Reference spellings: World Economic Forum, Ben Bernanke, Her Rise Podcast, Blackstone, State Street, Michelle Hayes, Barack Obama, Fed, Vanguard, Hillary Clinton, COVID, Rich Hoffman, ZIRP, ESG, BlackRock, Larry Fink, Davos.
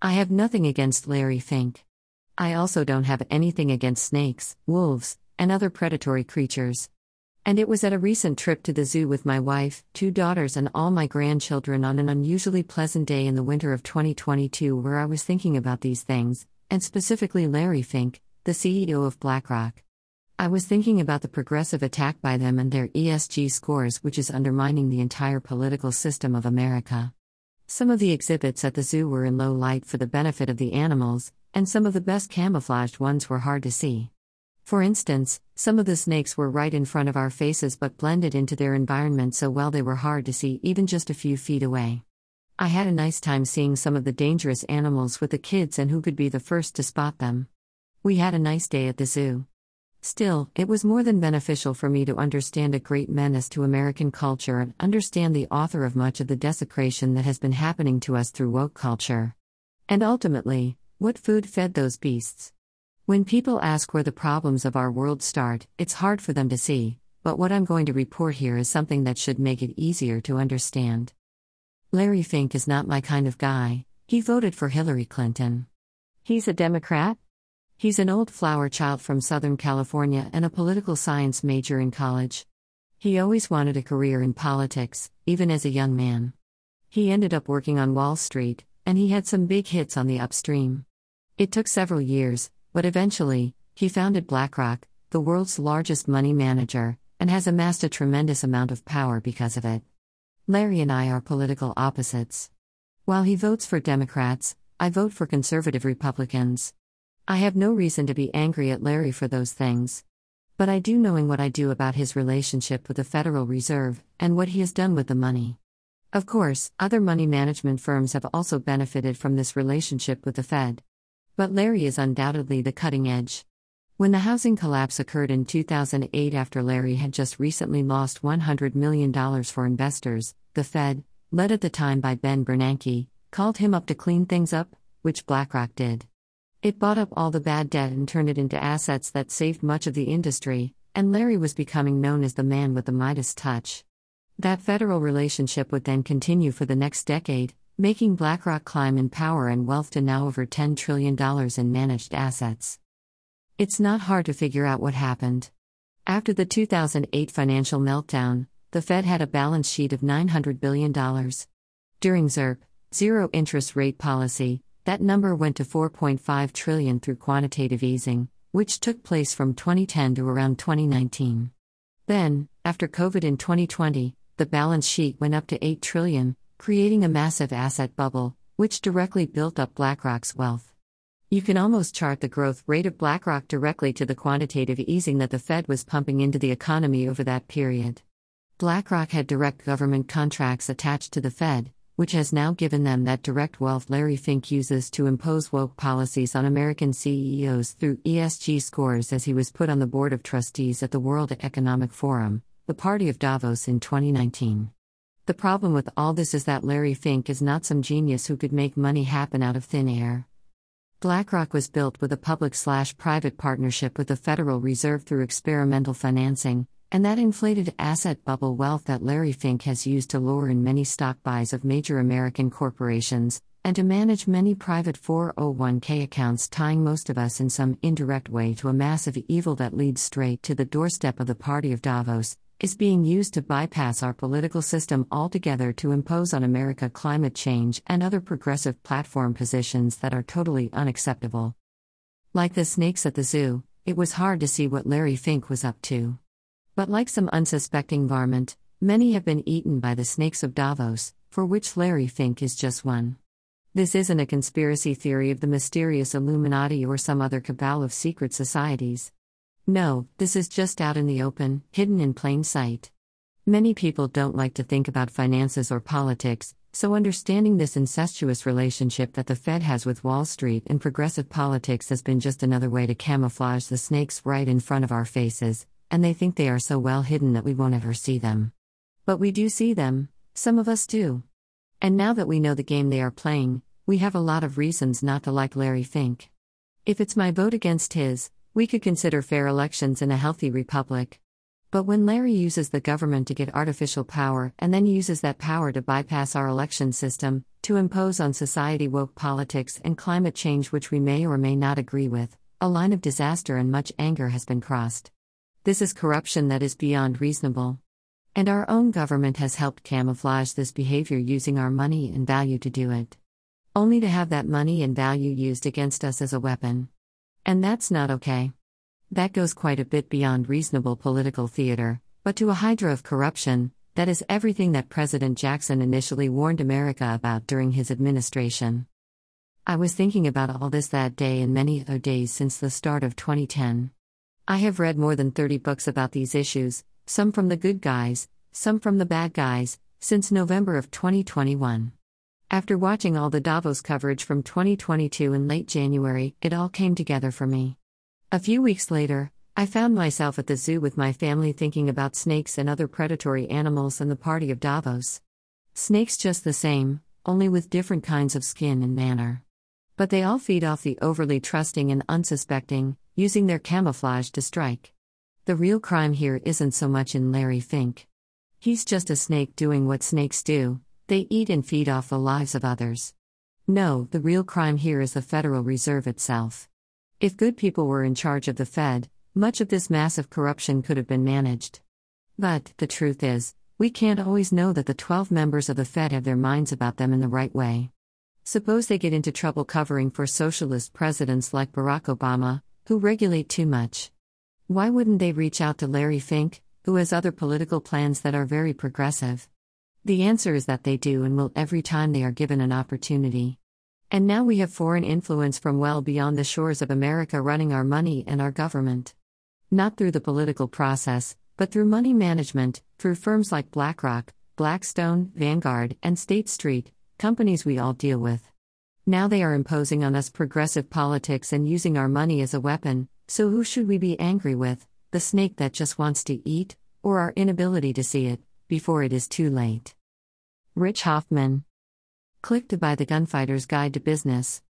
I have nothing against Larry Fink. I also don't have anything against snakes, wolves, and other predatory creatures. And it was at a recent trip to the zoo with my wife, 2 daughters, and all my grandchildren on an unusually pleasant day in the winter of 2022 where I was thinking about these things, and specifically Larry Fink, the CEO of BlackRock. I was thinking about the progressive attack by them and their ESG scores, which is undermining the entire political system of America. Some of the exhibits at the zoo were in low light for the benefit of the animals, and some of the best camouflaged ones were hard to see. For instance, some of the snakes were right in front of our faces but blended into their environment so well they were hard to see even just a few feet away. I had a nice time seeing some of the dangerous animals with the kids and who could be the first to spot them. We had a nice day at the zoo. Still, it was more than beneficial for me to understand a great menace to American culture and understand the author of much of the desecration that has been happening to us through woke culture. And ultimately, what food fed those beasts? When people ask where the problems of our world start, it's hard for them to see, but what I'm going to report here is something that should make it easier to understand. Larry Fink is not my kind of guy. He voted for Hillary Clinton. He's a Democrat? He's an old flower child from Southern California and a political science major in college. He always wanted a career in politics, even as a young man. He ended up working on Wall Street, and he had some big hits on the upstream. It took several years, but eventually, he founded BlackRock, the world's largest money manager, and has amassed a tremendous amount of power because of it. Larry and I are political opposites. While he votes for Democrats, I vote for conservative Republicans. I have no reason to be angry at Larry for those things. But I do, knowing what I do about his relationship with the Federal Reserve and what he has done with the money. Of course, other money management firms have also benefited from this relationship with the Fed. But Larry is undoubtedly the cutting edge. When the housing collapse occurred in 2008 after Larry had just recently lost $100 million for investors, the Fed, led at the time by Ben Bernanke, called him up to clean things up, which BlackRock did. It bought up all the bad debt and turned it into assets that saved much of the industry, and Larry was becoming known as the man with the Midas touch. That federal relationship would then continue for the next decade, making BlackRock climb in power and wealth to now over $10 trillion in managed assets. It's not hard to figure out what happened. After the 2008 financial meltdown, the Fed had a balance sheet of $900 billion. During ZIRP, zero interest rate policy, that number went to $4.5 trillion through quantitative easing, which took place from 2010 to around 2019. Then, after COVID in 2020, the balance sheet went up to $8 trillion, creating a massive asset bubble, which directly built up BlackRock's wealth. You can almost chart the growth rate of BlackRock directly to the quantitative easing that the Fed was pumping into the economy over that period. BlackRock had direct government contracts attached to the Fed, which has now given them that direct wealth Larry Fink uses to impose woke policies on American CEOs through ESG scores, as he was put on the board of trustees at the World Economic Forum, the party of Davos, in 2019. The problem with all this is that Larry Fink is not some genius who could make money happen out of thin air. BlackRock was built with a public/private partnership with the Federal Reserve through experimental financing, and that inflated asset bubble wealth that Larry Fink has used to lure in many stock buys of major American corporations, and to manage many private 401k accounts, tying most of us in some indirect way to a massive evil that leads straight to the doorstep of the party of Davos, is being used to bypass our political system altogether to impose on America climate change and other progressive platform positions that are totally unacceptable. Like the snakes at the zoo, it was hard to see what Larry Fink was up to. But like some unsuspecting varmint, many have been eaten by the snakes of Davos, for which Larry Fink is just one. This isn't a conspiracy theory of the mysterious Illuminati or some other cabal of secret societies. No, this is just out in the open, hidden in plain sight. Many people don't like to think about finances or politics, so understanding this incestuous relationship that the Fed has with Wall Street and progressive politics has been just another way to camouflage the snakes right in front of our faces. And they think they are so well hidden that we won't ever see them. But we do see them, some of us do. And now that we know the game they are playing, we have a lot of reasons not to like Larry Fink. If it's my vote against his, we could consider fair elections in a healthy republic. But when Larry uses the government to get artificial power and then uses that power to bypass our election system, to impose on society woke politics and climate change which we may or may not agree with, a line of disaster and much anger has been crossed. This is corruption that is beyond reasonable. And our own government has helped camouflage this behavior using our money and value to do it. Only to have that money and value used against us as a weapon. And that's not okay. That goes quite a bit beyond reasonable political theater, but to a hydra of corruption, that is everything that President Jackson initially warned America about during his administration. I was thinking about all this that day and many other days since the start of 2010. I have read more than 30 books about these issues, some from the good guys, some from the bad guys, since November of 2021. After watching all the Davos coverage from 2022 in late January, it all came together for me. A few weeks later, I found myself at the zoo with my family thinking about snakes and other predatory animals and the party of Davos. Snakes just the same, only with different kinds of skin and manner. But they all feed off the overly trusting and unsuspecting, using their camouflage to strike. The real crime here isn't so much in Larry Fink. He's just a snake doing what snakes do. They eat and feed off the lives of others. No, the real crime here is the Federal Reserve itself. If good people were in charge of the Fed, much of this massive corruption could have been managed. But, the truth is, we can't always know that the 12 members of the Fed have their minds about them in the right way. Suppose they get into trouble covering for socialist presidents like Barack Obama, who regulate too much. Why wouldn't they reach out to Larry Fink, who has other political plans that are very progressive? The answer is that they do and will every time they are given an opportunity. And now we have foreign influence from well beyond the shores of America running our money and our government. Not through the political process, but through money management, through firms like BlackRock, Blackstone, Vanguard, and State Street, companies we all deal with. Now they are imposing on us progressive politics and using our money as a weapon, so who should we be angry with, the snake that just wants to eat, or our inability to see it, before it is too late? Rich Hoffman. Click to buy the Gunfighter's Guide to Business.